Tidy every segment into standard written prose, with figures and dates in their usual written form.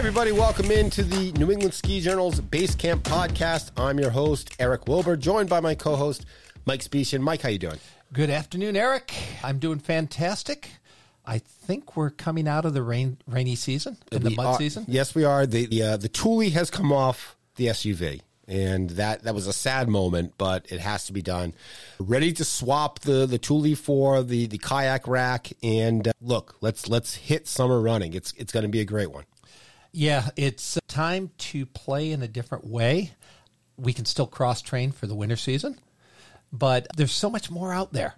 everybody, welcome into the New England Ski Journal's Basecamp podcast. I'm your host, Eric Wilbur, joined by my co-host, Mike Specian. Mike, how you doing? Good afternoon, Eric. I'm doing fantastic. I think we're coming out of the rainy season and the mud season. Yes, we are. The Thule has come off the SUV, and that was a sad moment, but it has to be done. Ready to swap the Thule for the kayak rack, and look, let's hit summer running. It's going to be a great one. Yeah, it's time to play in a different way. We can still cross-train for the winter season, but there's so much more out there.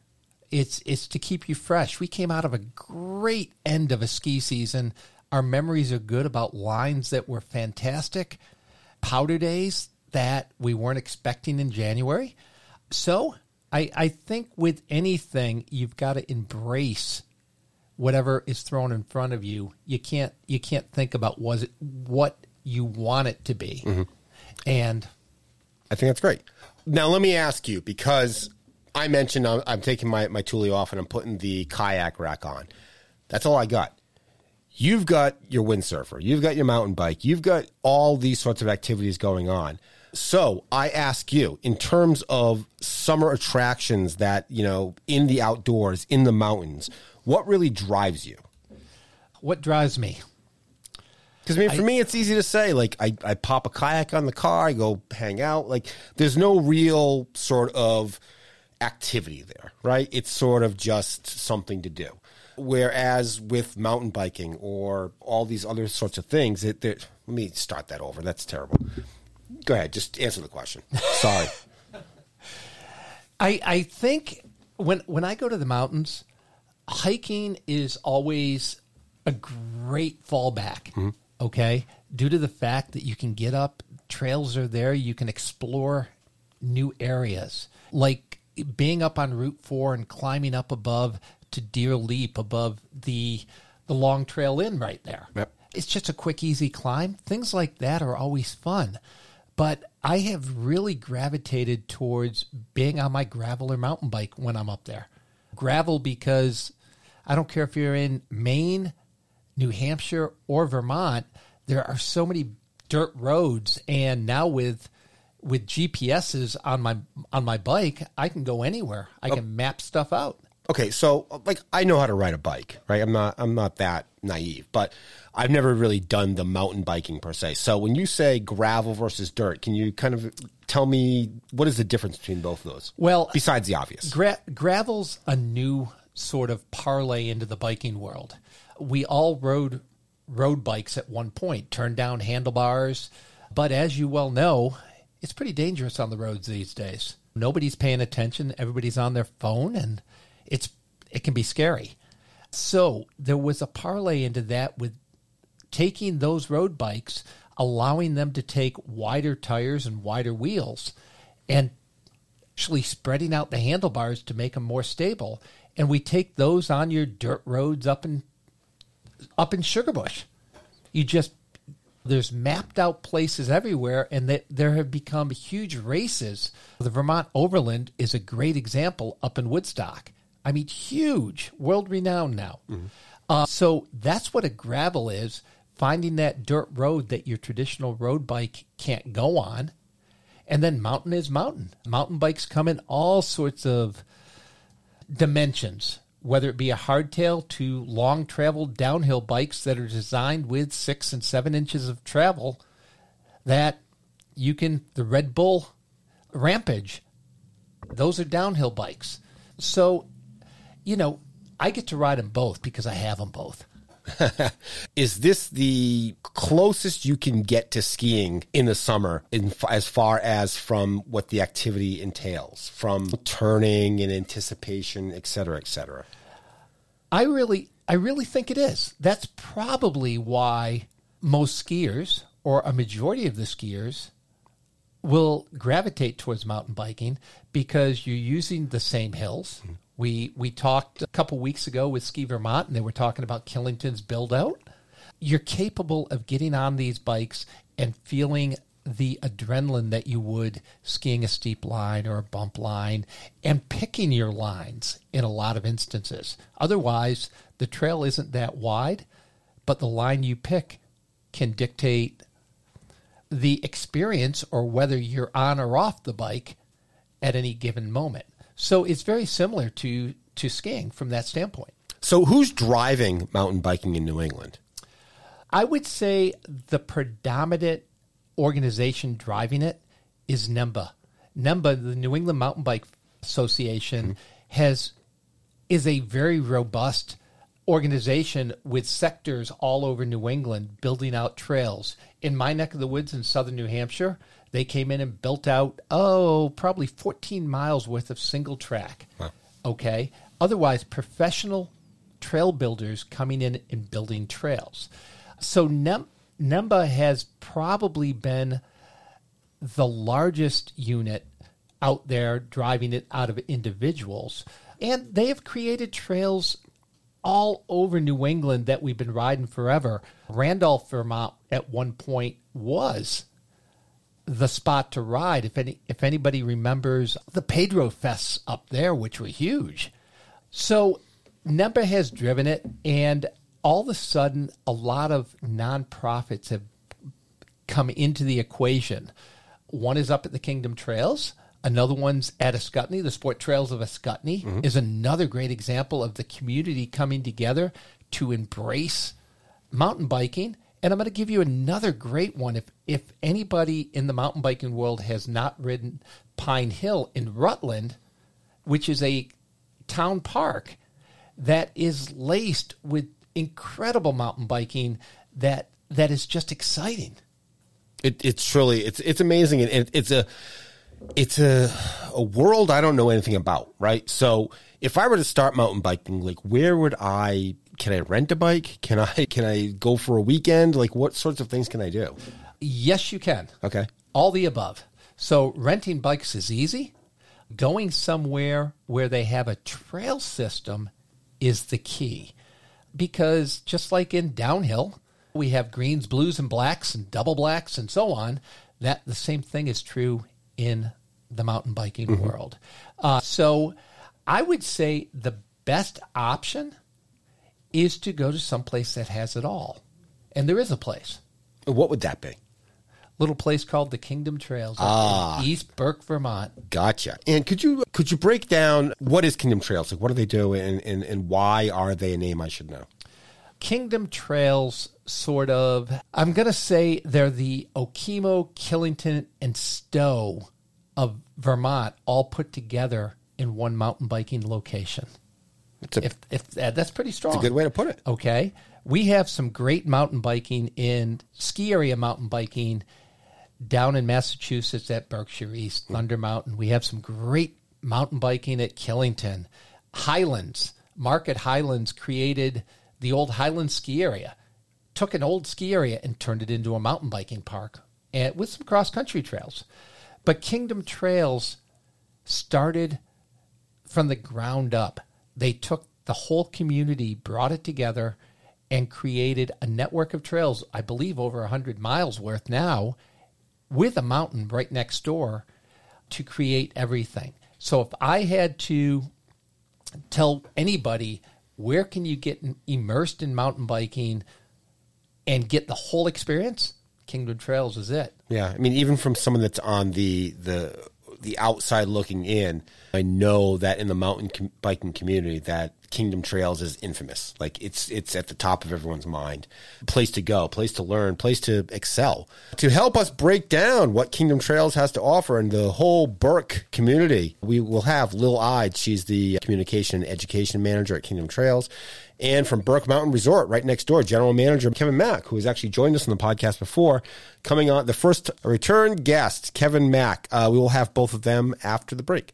It's to keep you fresh. We came out of a great end of a ski season. Our memories are good about lines that were fantastic, powder days that we weren't expecting in January. So I think with anything, you've got to embrace whatever is thrown in front of you. You can't think about was it what you want it to be. Mm-hmm. And I think that's great. Now let me ask you, because I mentioned I'm taking my Thule off and I'm putting the kayak rack on. That's all I got. You've got your windsurfer, you've got your mountain bike, you've got all these sorts of activities going on. So I ask you, in terms of summer attractions that, you know, in the outdoors, in the mountains, what really drives you? What drives me? Because, I mean, for me, it's easy to say, like, I pop a kayak on the car, I go hang out. Like, there's no real sort of activity there, right? It's sort of just something to do. Whereas with mountain biking or all these other sorts of things, let me start that over. That's terrible. Go ahead. Just answer the question. Sorry. I think when I go to the mountains, hiking is always a great fallback, mm-hmm. Okay? Due to the fact that you can get up, trails are there, you can explore new areas. Like being up on Route 4 and climbing up above to Deer Leap, above the Long Trail Inn right there. Yep. It's just a quick, easy climb. Things like that are always fun. But I have really gravitated towards being on my gravel or mountain bike when I'm up there. Gravel, because I don't care if you're in Maine, New Hampshire, or Vermont, there are so many dirt roads, and now with GPSs on my bike, I can go anywhere. I can map stuff out. Okay, so like I know how to ride a bike, right? I'm not that naive, but I've never really done the mountain biking per se. So when you say gravel versus dirt, can you kind of tell me what is the difference between both of those? Well, besides the obvious. Gravel's a new sort of parlay into the biking world. We all rode road bikes at one point, turned down handlebars, but as you well know, it's pretty dangerous on the roads these days. Nobody's paying attention, everybody's on their phone, and it can be scary. So there was a parlay into that with taking those road bikes, allowing them to take wider tires and wider wheels, and actually spreading out the handlebars to make them more stable. And we take those on your dirt roads up in Sugarbush. There's mapped out places everywhere, and that there have become huge races. The Vermont Overland is a great example up in Woodstock. I mean, huge, world-renowned now. Mm-hmm. So that's what a gravel is, finding that dirt road that your traditional road bike can't go on. And then mountain is mountain. Mountain bikes come in all sorts of dimensions, whether it be a hardtail to long-traveled downhill bikes that are designed with 6 and 7 inches of travel that you can, the Red Bull Rampage, those are downhill bikes. So, you know, I get to ride them both because I have them both. Is this the closest you can get to skiing in the summer as far as from what the activity entails, from turning and anticipation, et cetera, et cetera? I really think it is. That's probably why most skiers, or a majority of the skiers, will gravitate towards mountain biking, because you're using the same hills. Mm-hmm. We talked a couple weeks ago with Ski Vermont, and they were talking about Killington's build-out. You're capable of getting on these bikes and feeling the adrenaline that you would skiing a steep line or a bump line, and picking your lines in a lot of instances. Otherwise, the trail isn't that wide, but the line you pick can dictate the experience or whether you're on or off the bike at any given moment. So it's very similar to skiing from that standpoint. So who's driving mountain biking in New England? I would say the predominant organization driving it is NEMBA. NEMBA, the New England Mountain Bike Association, is a very robust organization with sectors all over New England building out trails. In my neck of the woods in southern New Hampshire, they came in and built out, probably 14 miles worth of single track. Wow. Okay. Otherwise, professional trail builders coming in and building trails. So NEMBA has probably been the largest unit out there driving it out of individuals. And they have created trails all over New England that we've been riding forever. Randolph-Vermont at one point was the spot to ride. If anybody remembers the Pedro Fests up there, which were huge. So NEMBA has driven it, and all of a sudden, a lot of nonprofits have come into the equation. One is up at the Kingdom Trails. Another one's at Ascutney. The Sport Trails of Ascutney is another great example of the community coming together to embrace mountain biking. And I'm going to give you another great one. If anybody in the mountain biking world has not ridden Pine Hill in Rutland, which is a town park that is laced with incredible mountain biking that is just exciting. It's amazing, and it's a world I don't know anything about, right? So if I were to start mountain biking, like where would I, can I rent a bike? Can I go for a weekend? Like what sorts of things can I do? Yes, you can. Okay. All the above. So renting bikes is easy. Going somewhere where they have a trail system is the key. Because just like in downhill, we have greens, blues, and blacks, and double blacks, and so on, that the same thing is true in the mountain biking world. So I would say the best option is to go to someplace that has it all. And there is a place. What would that be? A little place called the Kingdom Trails in East Burke, Vermont. Gotcha. And could you break down what is Kingdom Trails? Like what do they do and why are they a name I should know? Kingdom Trails sort of, I'm going to say they're the Okemo, Killington, and Stowe of Vermont all put together in one mountain biking location. That's pretty strong. That's a good way to put it. Okay. We have some great mountain biking in, ski area mountain biking down in Massachusetts at Berkshire East, Thunder Mountain. We have some great mountain biking at Killington. Highlands, Market Highlands created the old Highland ski area, took an old ski area and turned it into a mountain biking park and with some cross-country trails. But Kingdom Trails started from the ground up. They took the whole community, brought it together, and created a network of trails, I believe over 100 miles worth now, with a mountain right next door to create everything. So if I had to tell anybody, where can you get immersed in mountain biking and get the whole experience? Kingdom Trails is it. Yeah, I mean, even from someone that's on the outside looking in, I know that in the mountain biking community that Kingdom Trails is infamous. Like it's at the top of everyone's mind. Place to go, place to learn, place to excel. To help us break down what Kingdom Trails has to offer and the whole Burke community, we will have Lil Ide. She's the communication and education manager at Kingdom Trails. And from Burke Mountain Resort, right next door, General Manager Kevin Mack, who has actually joined us on the podcast before, coming on the first return guest, Kevin Mack. We will have both of them after the break.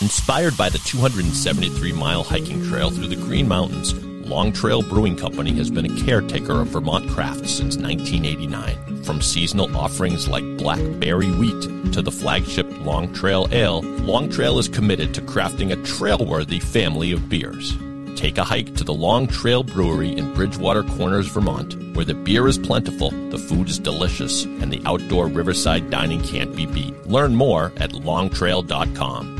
Inspired by the 273-mile hiking trail through the Green Mountains, Long Trail Brewing Company has been a caretaker of Vermont craft since 1989. From seasonal offerings like blackberry wheat to the flagship Long Trail Ale, Long Trail is committed to crafting a trail-worthy family of beers. Take a hike to the Long Trail Brewery in Bridgewater Corners, Vermont, where the beer is plentiful, the food is delicious, and the outdoor riverside dining can't be beat. Learn more at longtrail.com.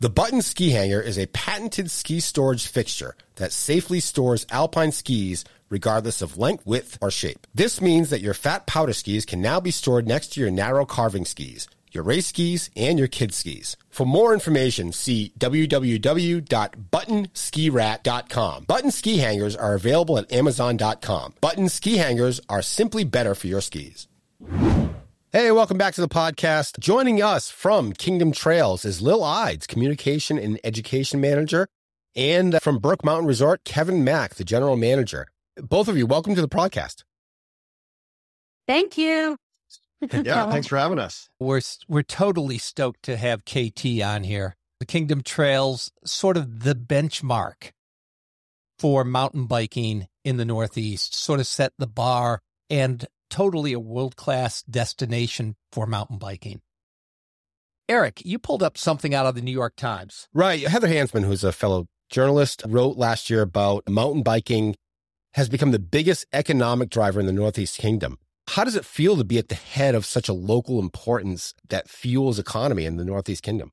The Button Ski Hanger is a patented ski storage fixture that safely stores alpine skis regardless of length, width, or shape. This means that your fat powder skis can now be stored next to your narrow carving skis, your race skis, and your kids' skis. For more information, see www.buttonskirat.com. Button Ski Hangers are available at amazon.com. Button Ski Hangers are simply better for your skis. Hey, welcome back to the podcast. Joining us from Kingdom Trails is Lil Ide, Communication and Education Manager, and from Burke Mountain Resort, Kevin Mack, the General Manager. Both of you, welcome to the podcast. Thank you. Yeah, thanks for having us. We're totally stoked to have KT on here. The Kingdom Trails, sort of the benchmark for mountain biking in the Northeast, sort of set the bar and totally a world-class destination for mountain biking. Eric, you pulled up something out of the New York Times. Right. Heather Hansman, who's a fellow journalist, wrote last year about mountain biking has become the biggest economic driver in the Northeast Kingdom. How does it feel to be at the head of such a local importance that fuels economy in the Northeast Kingdom?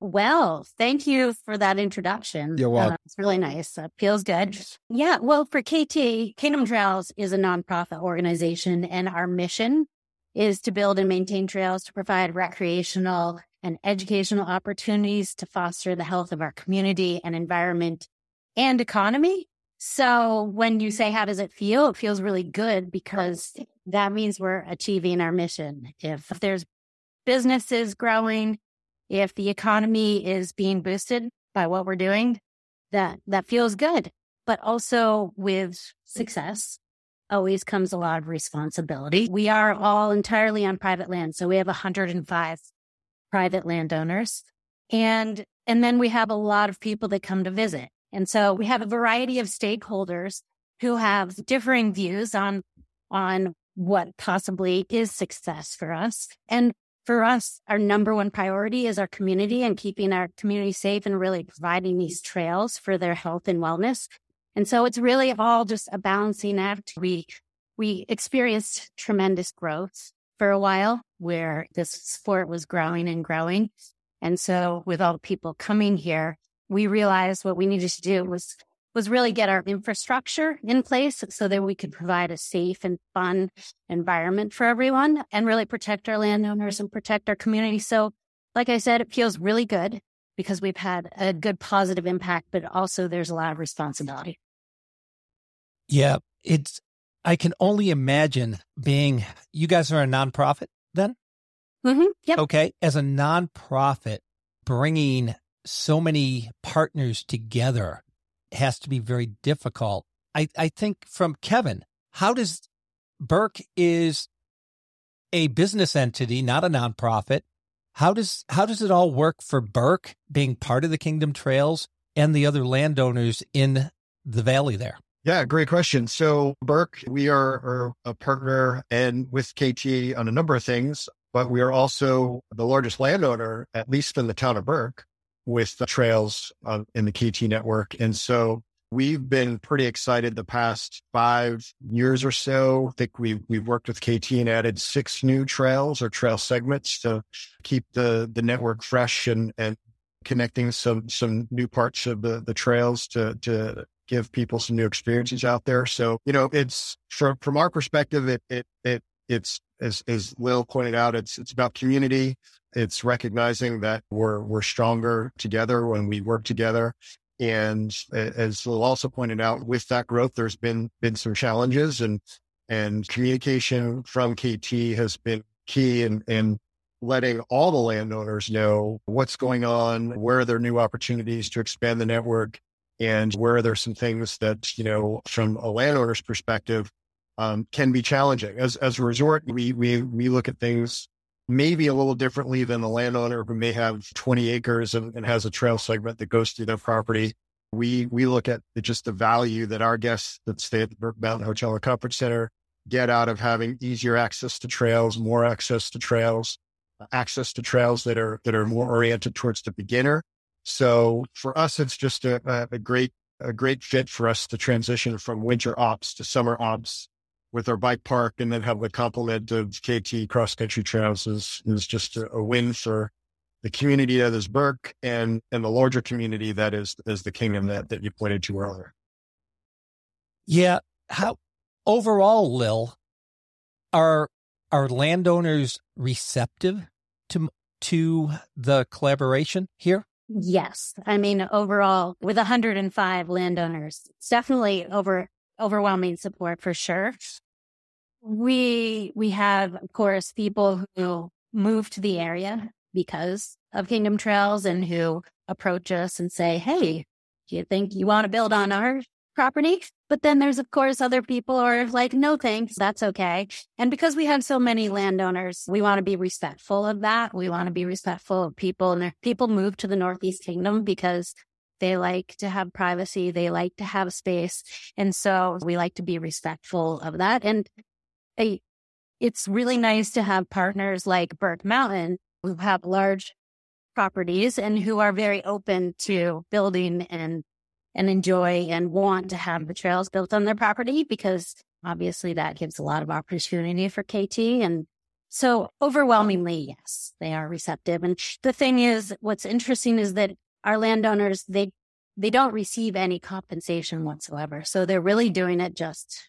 Well, thank you for that introduction. You're welcome. It's really nice. Feels good. Yeah, well, for KT, Kingdom Trails is a nonprofit organization, and our mission is to build and maintain trails to provide recreational and educational opportunities to foster the health of our community and environment and economy. So when you say, how does it feel? It feels really good because that means we're achieving our mission. If there's businesses growing, if the economy is being boosted by what we're doing, that feels good. But also with success always comes a lot of responsibility. We are all entirely on private land. So we have 105 private landowners. And then we have a lot of people that come to visit. And so we have a variety of stakeholders who have differing views on what possibly is success for us. And for us, our number one priority is our community and keeping our community safe and really providing these trails for their health and wellness. And so it's really all just a balancing act. We experienced tremendous growth for a while where this sport was growing and growing. And so with all the people coming here, we realized what we needed to do was really get our infrastructure in place so that we could provide a safe and fun environment for everyone and really protect our landowners and protect our community. So, like I said, it feels really good because we've had a good positive impact, but also there's a lot of responsibility. Yeah, I can only imagine you guys are a nonprofit then? Mm-hmm. Yep. Okay. As a nonprofit, bringing so many partners together has to be very difficult. I think from Kevin, how does Burke is a business entity, not a nonprofit. How does it all work for Burke being part of the Kingdom Trails and the other landowners in the valley there? Yeah, great question. So Burke, we are a partner and with KT on a number of things, but we are also the largest landowner, at least in the town of Burke, with the trails in the KT network. And so we've been pretty excited the past 5 years or so. I think we've worked with KT and added 6 new trails or trail segments to keep the network fresh and connecting some new parts of the trails to give people some new experiences out there. So, you know, it's from our perspective, it's as Lil pointed out, it's about community. It's recognizing that we're stronger together when we work together. And as Lil also pointed out, with that growth, there's been some challenges and communication from KT has been key in letting all the landowners know what's going on, where are there new opportunities to expand the network, and where are there some things that, you know, from a landowner's perspective, can be challenging. As a resort, we look at things maybe a little differently than the landowner who may have 20 acres and has a trail segment that goes through their property. We look at just the value that our guests that stay at the Burke Mountain Hotel and Conference Center get out of having easier access to trails, more access to trails that are more oriented towards the beginner. So for us, it's just a great fit for us to transition from winter ops to summer ops with our bike park, and then have the complement of KT cross country trails is just a win for the community that is Burke and the larger community that is the kingdom that you pointed to earlier. Yeah. How overall, Lil, are landowners receptive to the collaboration here? Yes. I mean, overall, with 105 landowners, it's definitely overwhelming support for sure. We have, of course, people who move to the area because of Kingdom Trails and who approach us and say, hey, do you think you want to build on our property? But then there's, of course, other people who are like, no, thanks, that's okay. And because we have so many landowners, we want to be respectful of that. We want to be respectful of people. And people move to the Northeast Kingdom because they like to have privacy. They like to have space. And so we like to be respectful of that. And it's really nice to have partners like Burke Mountain who have large properties and who are very open to building and enjoy and want to have the trails built on their property, because obviously that gives a lot of opportunity for KT. And so overwhelmingly, yes, they are receptive. And the thing is, what's interesting is that our landowners, they don't receive any compensation whatsoever. So they're really doing it just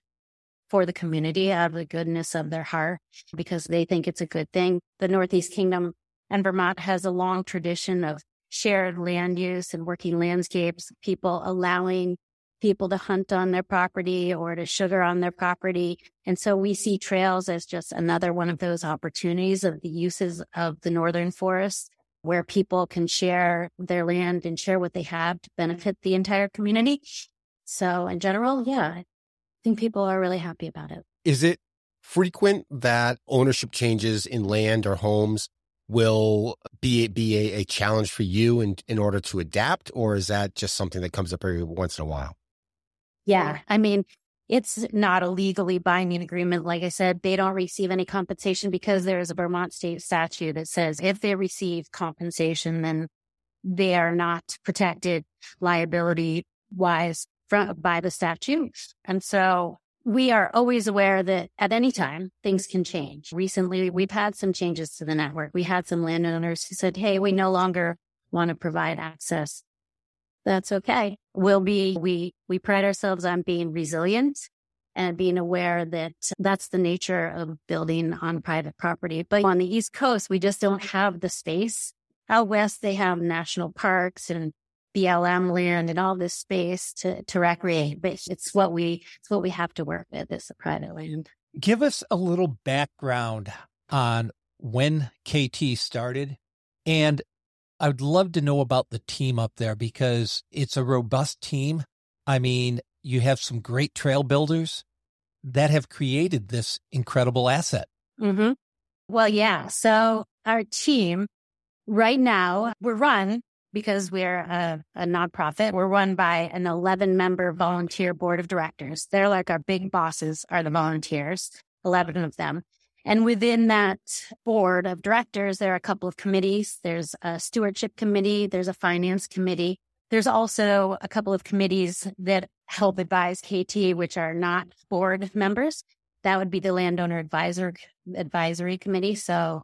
for the community out of the goodness of their heart, because they think it's a good thing. The Northeast Kingdom and Vermont has a long tradition of shared land use and working landscapes, people allowing people to hunt on their property or to sugar on their property. And so we see trails as just another one of those opportunities of the uses of the northern forests, where people can share their land and share what they have to benefit the entire community. So in general, yeah, I think people are really happy about it. Is it frequent that ownership changes in land or homes will be a challenge for you in order to adapt? Or is that just something that comes up every once in a while? Yeah. I mean, it's not a legally binding agreement. Like I said, they don't receive any compensation because there is a Vermont state statute that says if they receive compensation, then they are not protected liability-wise by the statute. And so we are always aware that at any time things can change. Recently, we've had some changes to the network. We had some landowners who said, hey, we no longer want to provide access. That's okay. We pride ourselves on being resilient and being aware that that's the nature of building on private property. But on the East Coast, we just don't have the space. Out West, they have national parks and BLM land and all this space to recreate, but it's what we have to work with is the private land. Give us a little background on when KT started, and I would love to know about the team up there, because it's a robust team. I mean, you have some great trail builders that have created this incredible asset. Mm-hmm. Well, yeah. So our team right now, we're run, because we're a nonprofit, we're run by an 11-member volunteer board of directors. They're like our big bosses are the volunteers, 11 of them. And within that board of directors, there are a couple of committees. There's a stewardship committee. There's a finance committee. There's also a couple of committees that help advise KT, which are not board members. That would be the landowner advisory committee. So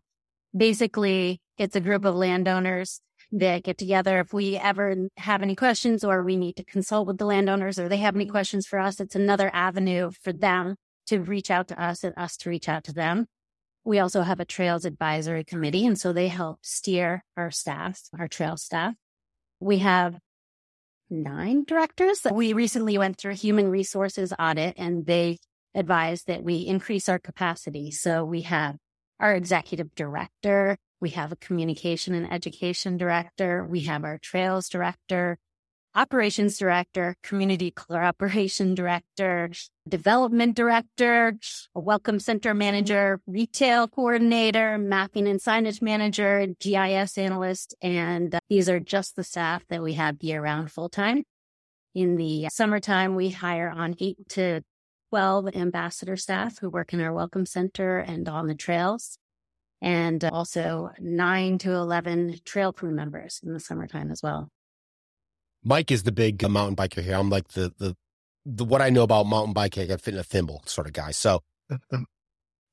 basically, it's a group of landowners that get together. If we ever have any questions or we need to consult with the landowners or they have any questions for us, it's another avenue for them to reach out to us and us to reach out to them. We also have a Trails Advisory Committee, and so they help steer our staff, our trail staff. We have 9 directors. We recently went through a human resources audit, and they advised that we increase our capacity. So we have our executive director, we have a communication and education director. We have our trails director, operations director, community cooperation director, development director, a welcome center manager, retail coordinator, mapping and signage manager, GIS analyst. And these are just the staff that we have year-round full-time. In the summertime, we hire on 8 to 12 ambassador staff who work in our welcome center and on the trails. And also 9 to 11 trail crew members in the summertime as well. Mike is the big mountain biker here. I'm like the what I know about mountain biking, I fit in a thimble sort of guy. So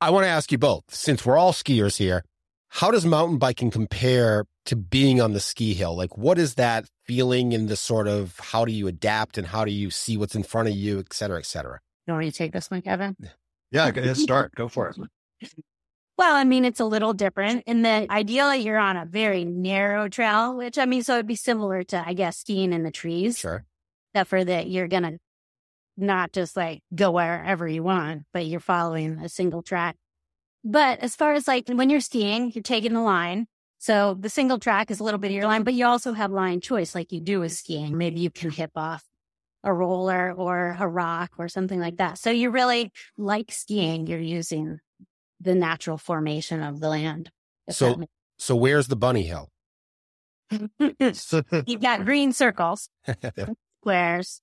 I want to ask you both, since we're all skiers here, how does mountain biking compare to being on the ski hill? Like, what is that feeling and the sort of how do you adapt and how do you see what's in front of you, et cetera, et cetera? You want me to take this one, Kevin? Yeah, start. Go for it. Well, I mean, it's a little different in that ideally you're on a very narrow trail, which I mean, so it'd be similar to, I guess, skiing in the trees. Sure. Except for that you're going to not just like go wherever you want, but you're following a single track. But as far as like when you're skiing, you're taking the line. So the single track is a little bit of your line, but you also have line choice like you do with skiing. Maybe you can hip off a roller or a rock or something like that. So you really, like skiing, you're using the natural formation of the land. So where's the bunny hill? You've got green circles, squares,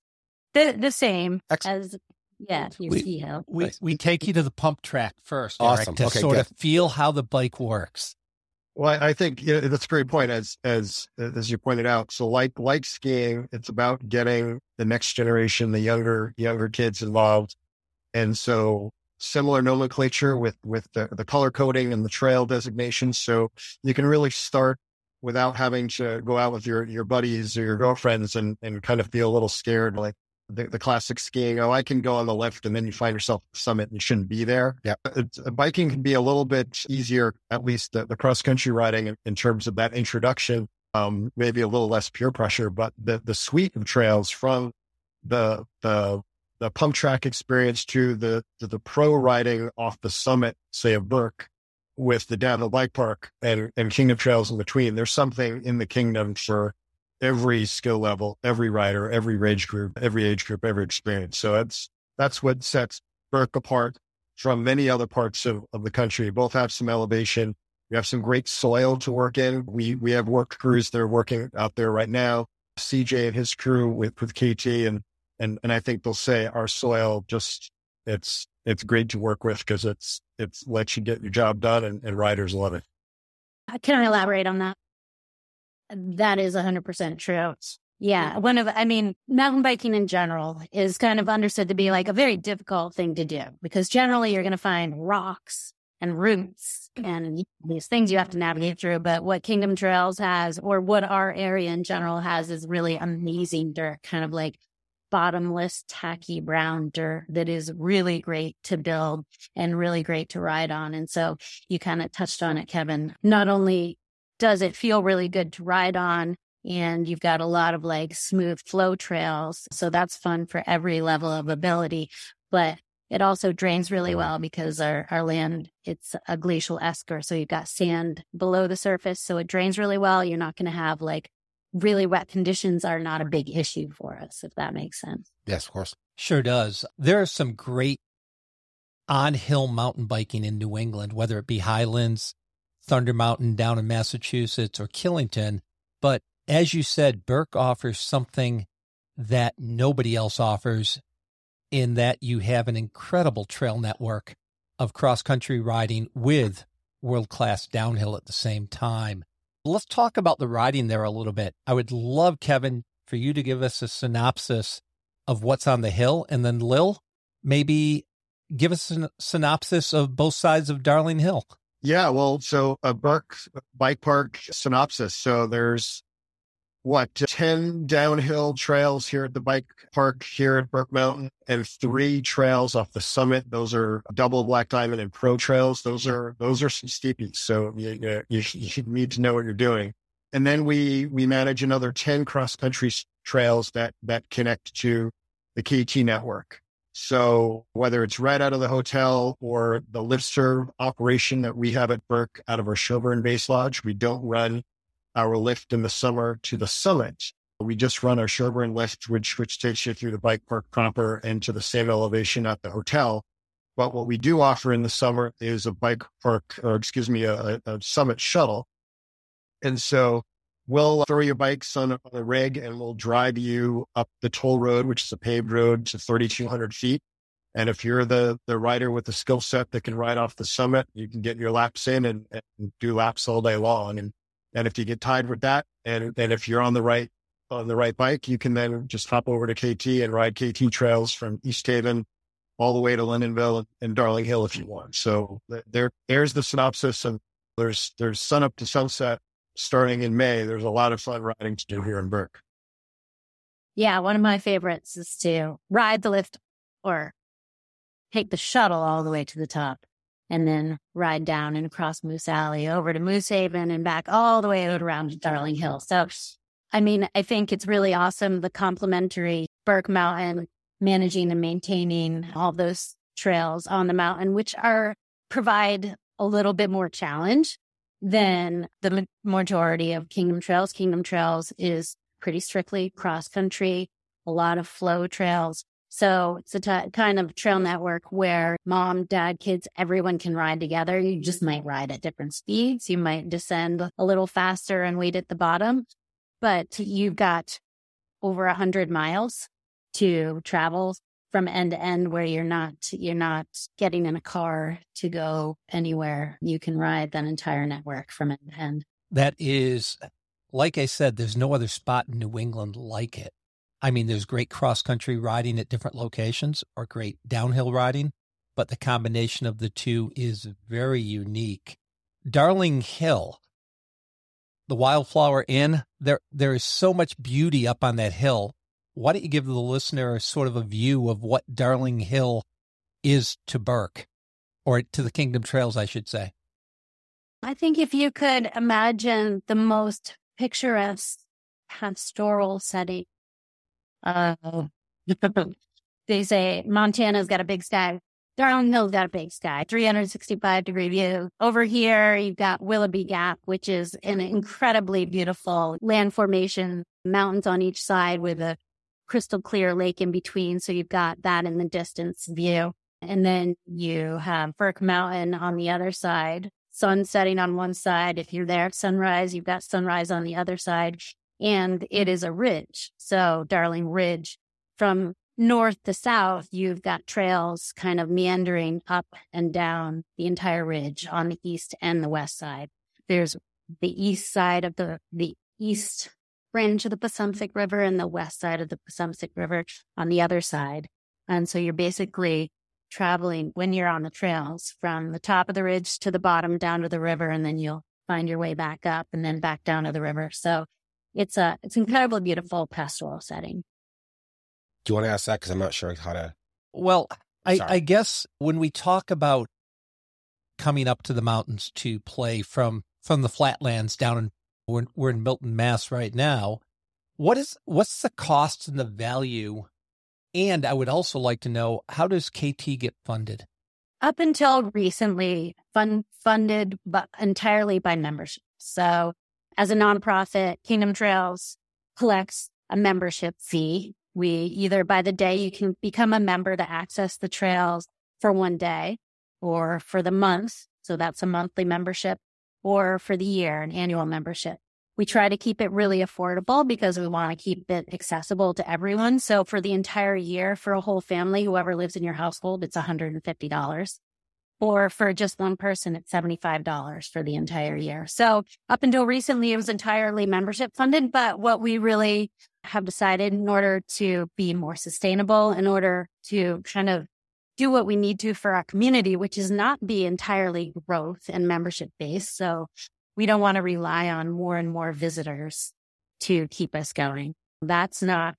the same as your ski hill. We take you to the pump track first, awesome. Eric, to sort of feel how the bike works. Well, I think that's a great point, as you pointed out. So, like skiing, it's about getting the next generation, the younger kids involved, and so. Similar nomenclature with the color coding and the trail designation. So you can really start without having to go out with your buddies or your girlfriends and kind of feel a little scared, like the classic skiing. Oh, I can go on the left, and then you find yourself at the summit and you shouldn't be there. Yeah. Biking can be a little bit easier, at least the cross country riding in terms of that introduction, maybe a little less peer pressure, but the suite of trails from the pump track experience to the pro riding off the summit, say of Burke, with the downhill bike park and Kingdom Trails in between. There's something in the Kingdom for every skill level, every rider, every age group, every experience. So that's what sets Burke apart from many other parts of the country. You both have some elevation. We have some great soil to work in. We have work crews that are working out there right now. CJ and his crew with KT and I think they'll say our soil just, it's great to work with because it's lets you get your job done and riders love it. Can I elaborate on that? That is 100% true. Yeah. Mountain biking in general is kind of understood to be like a very difficult thing to do because generally you're going to find rocks and roots and these things you have to navigate through. But what Kingdom Trails has, or what our area in general has, is really amazing dirt, kind of like bottomless, tacky brown dirt that is really great to build and really great to ride on. And so you kind of touched on it, Kevin. Not only does it feel really good to ride on, and you've got a lot of like smooth flow trails. So that's fun for every level of ability, but it also drains really well because our land, it's a glacial esker. So you've got sand below the surface. So it drains really well. You're not going to have like really wet conditions are not a big issue for us, if that makes sense. Yes, of course. Sure does. There are some great on-hill mountain biking in New England, whether it be Highlands, Thunder Mountain down in Massachusetts, or Killington. But as you said, Burke offers something that nobody else offers in that you have an incredible trail network of cross-country riding with world-class downhill at the same time. Let's talk about the riding there a little bit. I would love, Kevin, for you to give us a synopsis of what's on the hill. And then, Lil, maybe give us a synopsis of both sides of Darling Hill. Yeah, well, so a Burke Bike Park synopsis. So there's, 10 downhill trails here at the bike park here at Burke Mountain and 3 trails off the summit. Those are double Black Diamond and pro trails. Those are some steepies. So you need to know what you're doing. And then we manage another 10 cross country trails that connect to the KT network. So whether it's right out of the hotel or the lift serve operation that we have at Burke out of our Sherburne base lodge, we don't run our lift in the summer to the summit. We just run our Sherburne lift, which takes you through the bike park proper and to the same elevation at the hotel. But what we do offer in the summer is a summit shuttle. And so we'll throw your bikes on a rig and we'll drive you up the toll road, which is a paved road to 3,200 feet. And if you're the rider with the skill set that can ride off the summit, you can get your laps in and do laps all day long. And if you get tired with that, and if you're on the right bike, you can then just hop over to KT and ride KT trails from East Haven all the way to Lyndonville and Darling Hill if you want. So there's the synopsis, and there's sun up to sunset, starting in May. There's a lot of fun riding to do here in Burke. Yeah, one of my favorites is to ride the lift or take the shuttle all the way to the top and then ride down and across Moose Alley over to Moose Haven and back all the way out around to Darling Hill. So, I mean, I think it's really awesome, the complimentary Burke Mountain managing and maintaining all those trails on the mountain, which are provide a little bit more challenge than the majority of Kingdom Trails. Kingdom Trails is pretty strictly cross-country, a lot of flow trails. So it's a kind of trail network where mom, dad, kids, everyone can ride together. You just might ride at different speeds. You might descend a little faster and wait at the bottom, but you've got over 100 miles to travel from end to end where you're not getting in a car to go anywhere. You can ride that entire network from end to end. That is... Like I said, there's no other spot in New England like it. I mean, there's great cross-country riding at different locations or great downhill riding, but the combination of the two is very unique. Darling Hill, the Wildflower Inn, there is so much beauty up on that hill. Why don't you give the listener sort of a view of what Darling Hill is to Burke, or to the Kingdom Trails, I should say? I think if you could imagine the most picturesque pastoral setting. They say Montana's got a big sky. Darling Hill's got a big sky. 365-degree view. Over here, you've got Willoughby Gap, which is an incredibly beautiful land formation, mountains on each side with a crystal clear lake in between. So you've got that in the distance view. And then you have Burke Mountain on the other side. Sun setting on one side. If you're there at sunrise, you've got sunrise on the other side. And it is a ridge. So Darling Ridge, from north to south, you've got trails kind of meandering up and down the entire ridge on the east and the west side. There's the east side of the east branch of the Passumpsic River and the west side of the Passumpsic River on the other side. And so you're basically traveling when you're on the trails from the top of the ridge to the bottom down to the river, and then you'll find your way back up and then back down to the river. So it's incredibly beautiful pastoral setting. Do you want to ask that? Because I'm not sure how to. Well, I guess when we talk about coming up to the mountains to play from the flatlands down in, we're in Milton, Mass right now, what's the cost and the value? And I would also like to know, how does KT get funded? Up until recently, funded but entirely by membership. So as a nonprofit, Kingdom Trails collects a membership fee. We either by the day you can become a member to access the trails for one day or for the month. So that's a monthly membership, or for the year, an annual membership. We try to keep it really affordable because we want to keep it accessible to everyone. So for the entire year, for a whole family, whoever lives in your household, it's $150. Or for just one person, it's $75 for the entire year. So up until recently, it was entirely membership funded. But what we really have decided, in order to be more sustainable, in order to kind of do what we need to for our community, which is not be entirely growth and membership based. So we don't want to rely on more and more visitors to keep us going. That's not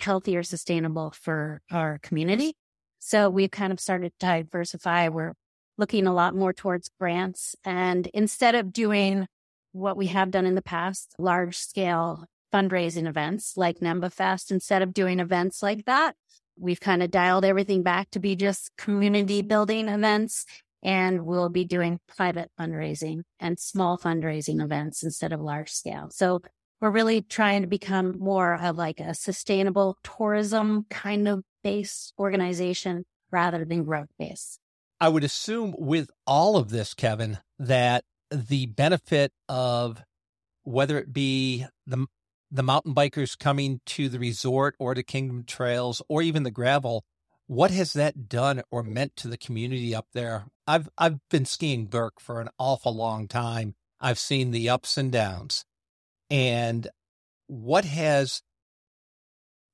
healthy or sustainable for our community. So we've kind of started to diversify. We're looking a lot more towards grants. And instead of doing what we have done in the past, large scale fundraising events like NEMBA Fest, instead of doing events like that, we've kind of dialed everything back to be just community building events. And we'll be doing private fundraising and small fundraising events instead of large scale. So we're really trying to become more of like a sustainable tourism kind of based organization rather than growth based. I would assume with all of this, Kevin, that the benefit of whether it be the mountain bikers coming to the resort or to Kingdom Trails or even the gravel, what has that done or meant to the community up there? I've been skiing Burke for an awful long time. I've seen the ups and downs. And what has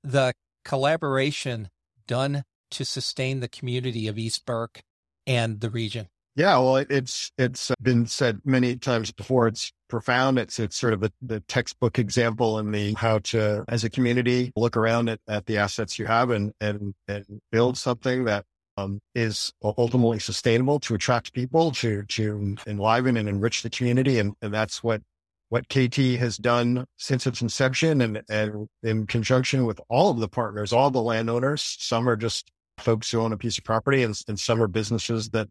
the collaboration done to sustain the community of East Burke and the region? Yeah, well, it's been said many times before. It's profound. It's sort of the textbook example in the how to, as a community, look around at the assets you have and build something that is ultimately sustainable to attract people, to enliven and enrich the community. And that's what KT has done since its inception, and in conjunction with all of the partners, all the landowners. Some are just folks who own a piece of property, and some are businesses that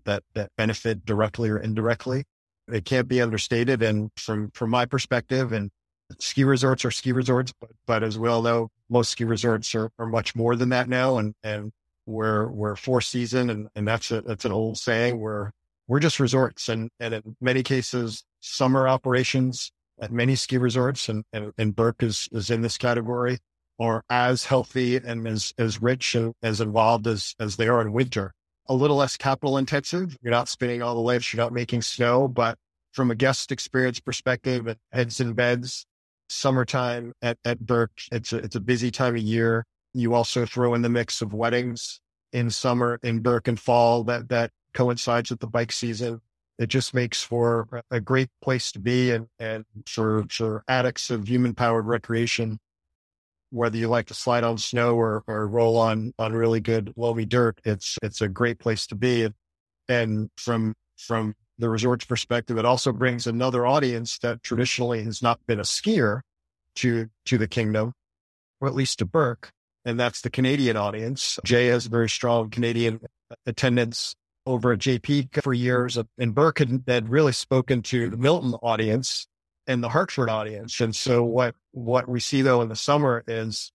benefit directly or indirectly. It can't be understated. And from my perspective, and ski resorts are ski resorts, but as we all know, most ski resorts are much more than that now. And we're four season, and that's an old saying. We're just resorts, and in many cases, summer operations at many ski resorts, and Burke is in this category, are as healthy and as rich and as involved as they are in winter. A little less capital intensive. You're not spinning all the lifts. You're not making snow. But from a guest experience perspective, heads in beds, summertime at Burke, it's a busy time of year. You also throw in the mix of weddings in summer in Burke and fall that coincides with the bike season. It just makes for a great place to be and for addicts of human-powered recreation, whether you like to slide on snow or roll on really good loamy dirt. It's a great place to be. And from the resort's perspective, it also brings another audience that traditionally has not been a skier to the kingdom, or at least to Burke. And that's the Canadian audience. Jay has a very strong Canadian attendance over at JP for years. And Burke had really spoken to the Milton audience and the Hartford audience. And so what we see though in the summer is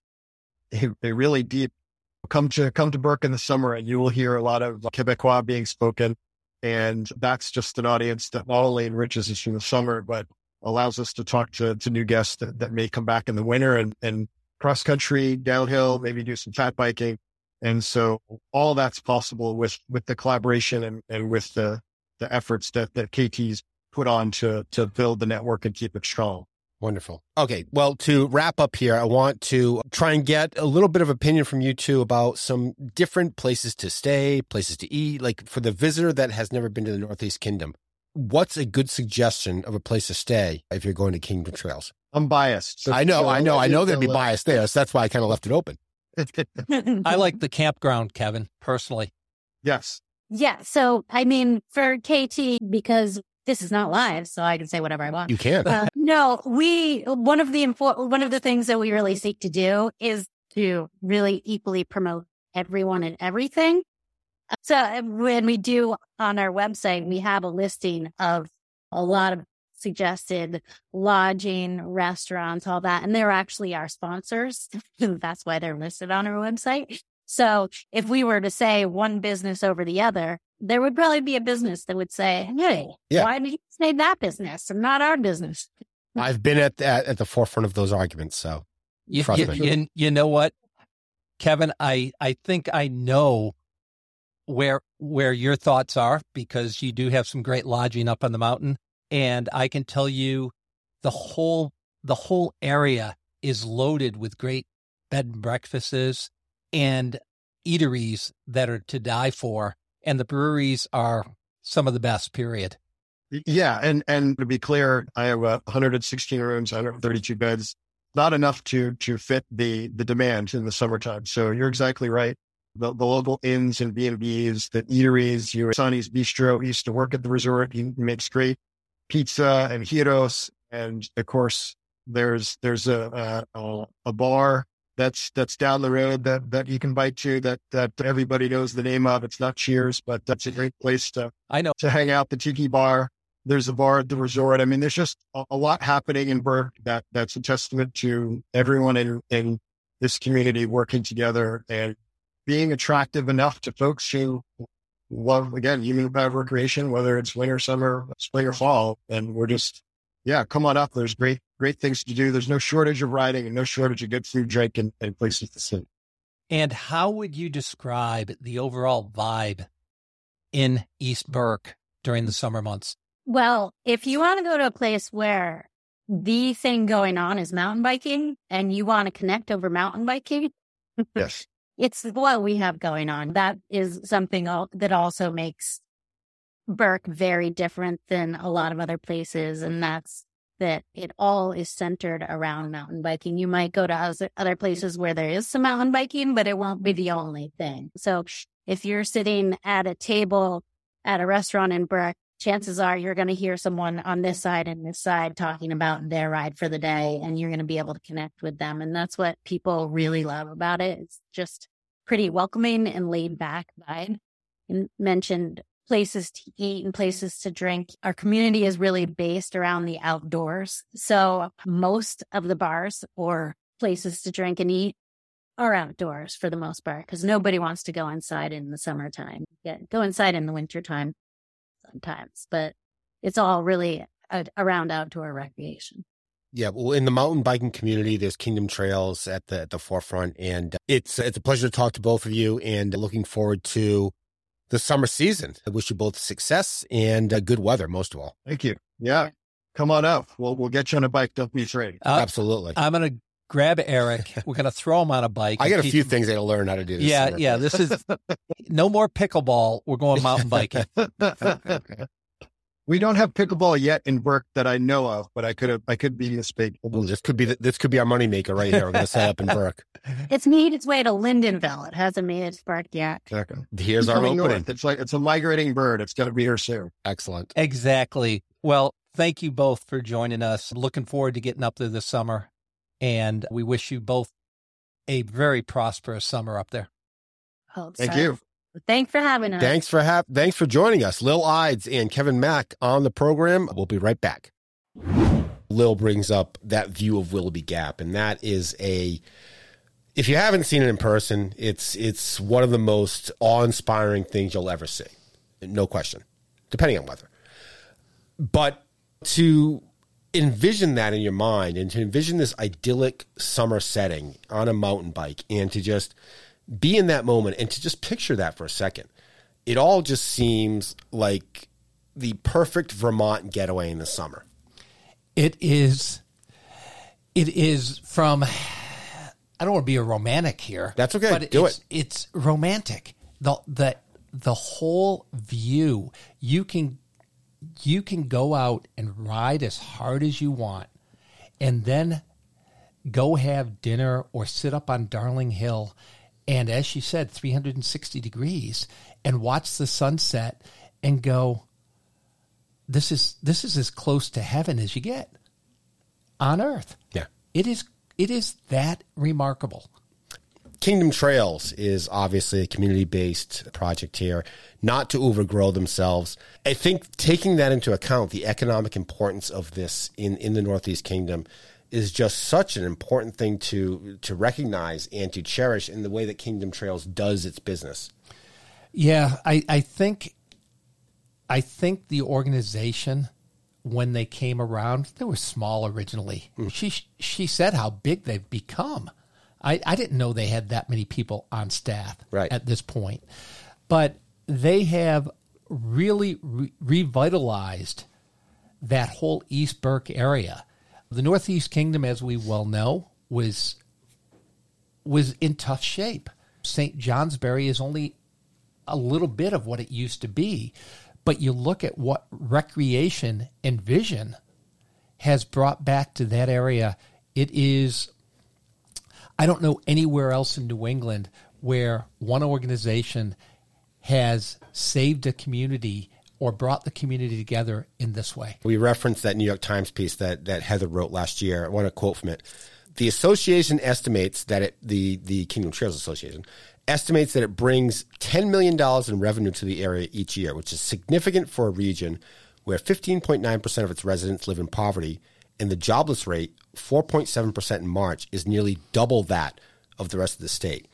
a really deep come to Burke in the summer, and you will hear a lot of Quebecois being spoken. And that's just an audience that not only enriches us in the summer, but allows us to talk to new guests that may come back in the winter and cross country, downhill, maybe do some fat biking. And so all that's possible with the collaboration and with the efforts that KT's put on to build the network and keep it strong. Wonderful. Okay. Well, to wrap up here, I want to try and get a little bit of opinion from you two about some different places to stay, places to eat, like for the visitor that has never been to the Northeast Kingdom. What's a good suggestion of a place to stay if you're going to Kingdom Trails? I'm biased. So I know there'd be bias there. So that's why I kind of left it open. I like the campground, Kevin, personally. Yes. Yeah. So, I mean, for KT, because this is not live, so I can say whatever I want. You can. No, one of the things that we really seek to do is to really equally promote everyone and everything. So when we do on our website, we have a listing of a lot of suggested lodging, restaurants, all that. And they're actually our sponsors. That's why they're listed on our website. So if we were to say one business over the other, there would probably be a business that would say, hey, why did you say that business and not our business? I've been at the forefront of those arguments. So you know what, Kevin, I think I know where your thoughts are, because you do have some great lodging up on the mountain. And I can tell you the whole area is loaded with great bed and breakfasts and eateries that are to die for. And the breweries are some of the best, period. Yeah. And to be clear, I have 116 rooms, 132 beds, not enough to fit the demand in the summertime. So you're exactly right. The local inns and B&Bs, the eateries, your Sonny's Bistro, used to work at the resort. He makes great pizza and gyros, and of course there's a bar that's down the road that you can bike to that everybody knows the name of. It's not Cheers, but that's a great place to hang out. The Tiki Bar, there's a bar at the resort. I mean, there's just a lot happening in Burke that's a testament to everyone in this community working together and being attractive enough to folks who love, again, human-powered recreation, whether it's winter, summer, spring, or fall. And we're just, come on up. There's great things to do. There's no shortage of riding and no shortage of good food, drink, and places to sit. And how would you describe the overall vibe in East Burke during the summer months? Well, if you want to go to a place where the thing going on is mountain biking and you want to connect over mountain biking, yes. It's what we have going on. That is something that also makes Burke very different than a lot of other places, and that's that it all is centered around mountain biking. You might go to other places where there is some mountain biking, but it won't be the only thing. So if you're sitting at a table at a restaurant in Burke, chances are you're going to hear someone on this side and this side talking about their ride for the day, and you're going to be able to connect with them. And that's what people really love about it. It's just pretty welcoming and laid back vibe. You mentioned places to eat and places to drink. Our community is really based around the outdoors. So most of the bars or places to drink and eat are outdoors for the most part, because nobody wants to go inside in the summertime. Yeah, go inside in the wintertime sometimes, but it's all really around outdoor recreation. Yeah, well, in the mountain biking community, there's Kingdom Trails at the forefront, and it's a pleasure to talk to both of you, and looking forward to the summer season. I wish you both success and good weather, most of all. Thank you. Yeah, come on up. We'll get you on a bike. Don't be afraid. Absolutely. I'm gonna grab Eric. We're gonna throw him on a bike. I got a few things I gotta learn how to do. This summer. Yeah. This is no more pickleball. We're going mountain biking. We don't have pickleball yet in Burke that I know of, but I could be mistaken. Well, this could be our moneymaker right here. We're going to set up in Burke. It's made its way to Lyndonville. It hasn't made its Burke yet. Okay. Here's our opening. It's a migrating bird. It's going to be here soon. Excellent. Exactly. Well, thank you both for joining us. Looking forward to getting up there this summer, and we wish you both a very prosperous summer up there. Thank you. Thanks for having us. Thanks for joining us. Lil Ide and Kevin Mack on the program. We'll be right back. Lil brings up that view of Willoughby Gap, and that is if you haven't seen it in person, it's one of the most awe-inspiring things you'll ever see. No question, depending on weather. But to envision that in your mind and to envision this idyllic summer setting on a mountain bike and to just be in that moment and to just picture that for a second, it all just seems like the perfect Vermont getaway in the summer. It is from, I don't want to be a romantic here. That's okay. But it's romantic. The whole view, you can go out and ride as hard as you want and then go have dinner or sit up on Darling Hill. And as she said, 360 degrees, and watch the sunset and go, this is as close to heaven as you get on earth. Yeah. It is that remarkable. Kingdom Trails is obviously a community-based project here, not to overgrow themselves. I think taking that into account, the economic importance of this in the Northeast Kingdom is just such an important thing to recognize and to cherish in the way that Kingdom Trails does its business. Yeah, I think the organization, when they came around, they were small originally. Mm. She said how big they've become. I didn't know they had that many people on staff at this point. But they have really revitalized that whole East Burke area. The Northeast Kingdom, as we well know, was in tough shape. St. Johnsbury is only a little bit of what it used to be, but you look at what recreation and vision has brought back to that area. It is, I don't know anywhere else in New England where one organization has saved a community or brought the community together in this way. We referenced that New York Times piece that Heather wrote last year. I want to quote from it. The association estimates that the Kingdom Trails Association estimates that it brings $10 million in revenue to the area each year, which is significant for a region where 15.9% of its residents live in poverty, and the jobless rate, 4.7% in March, is nearly double that of the rest of the state.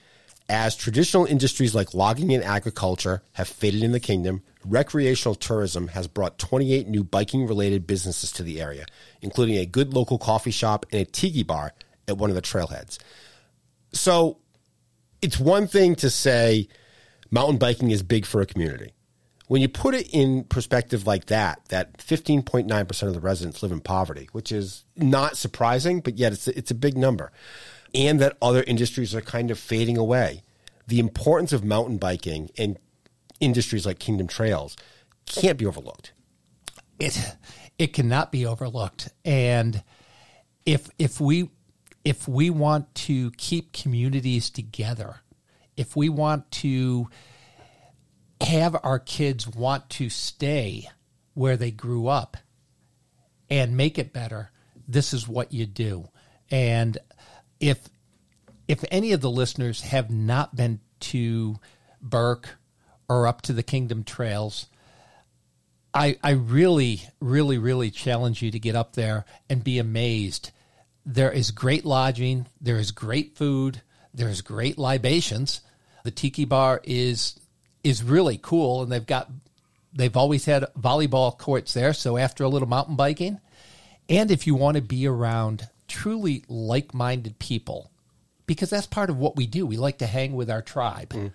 As traditional industries like logging and agriculture have faded in the kingdom, recreational tourism has brought 28 new biking-related businesses to the area, including a good local coffee shop and a tiki bar at one of the trailheads. So it's one thing to say mountain biking is big for a community. When you put it in perspective like that 15.9% of the residents live in poverty, which is not surprising, but yet it's a big number, and that other industries are kind of fading away. The importance of mountain biking and industries like Kingdom Trails can't be overlooked. It cannot be overlooked. And if we want to keep communities together, if we want to have our kids want to stay where they grew up and make it better, this is what you do. And if any of the listeners have not been to Burke or up to the Kingdom Trails, I really, really, really challenge you to get up there and be amazed. There is great lodging. There is great food. There is great libations. The Tiki Bar is really cool, and they've always had volleyball courts there, so after a little mountain biking. And if you want to be around truly like-minded people, because that's part of what we do. We like to hang with our tribe. Mm.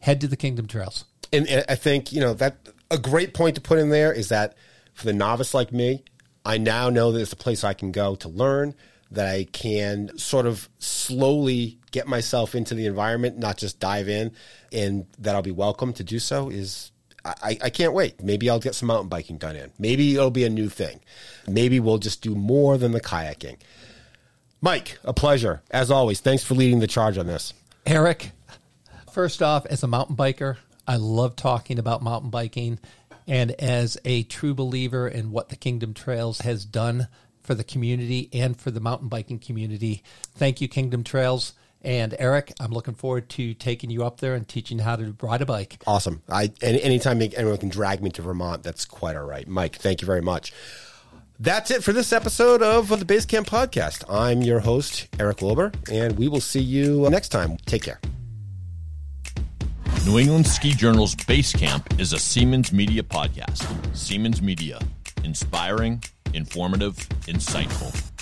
Head to the Kingdom Trails. And I think, that a great point to put in there is that for the novice like me, I now know that it's a place I can go to learn, that I can sort of slowly get myself into the environment, not just dive in, and that I'll be welcome to do so is... I can't wait. Maybe I'll get some mountain biking done in. Maybe it'll be a new thing. Maybe we'll just do more than the kayaking. Mike, a pleasure. As always, thanks for leading the charge on this. Eric, first off, as a mountain biker, I love talking about mountain biking. And as a true believer in what the Kingdom Trails has done for the community and for the mountain biking community, thank you, Kingdom Trails. And Eric, I'm looking forward to taking you up there and teaching how to ride a bike. Awesome. Anytime anyone can drag me to Vermont, that's quite all right. Mike, thank you very much. That's it for this episode of the Basecamp Podcast. I'm your host, Eric Wilbur, and we will see you next time. Take care. New England Ski Journal's Basecamp is a Siemens Media podcast. Siemens Media. Inspiring, informative, insightful.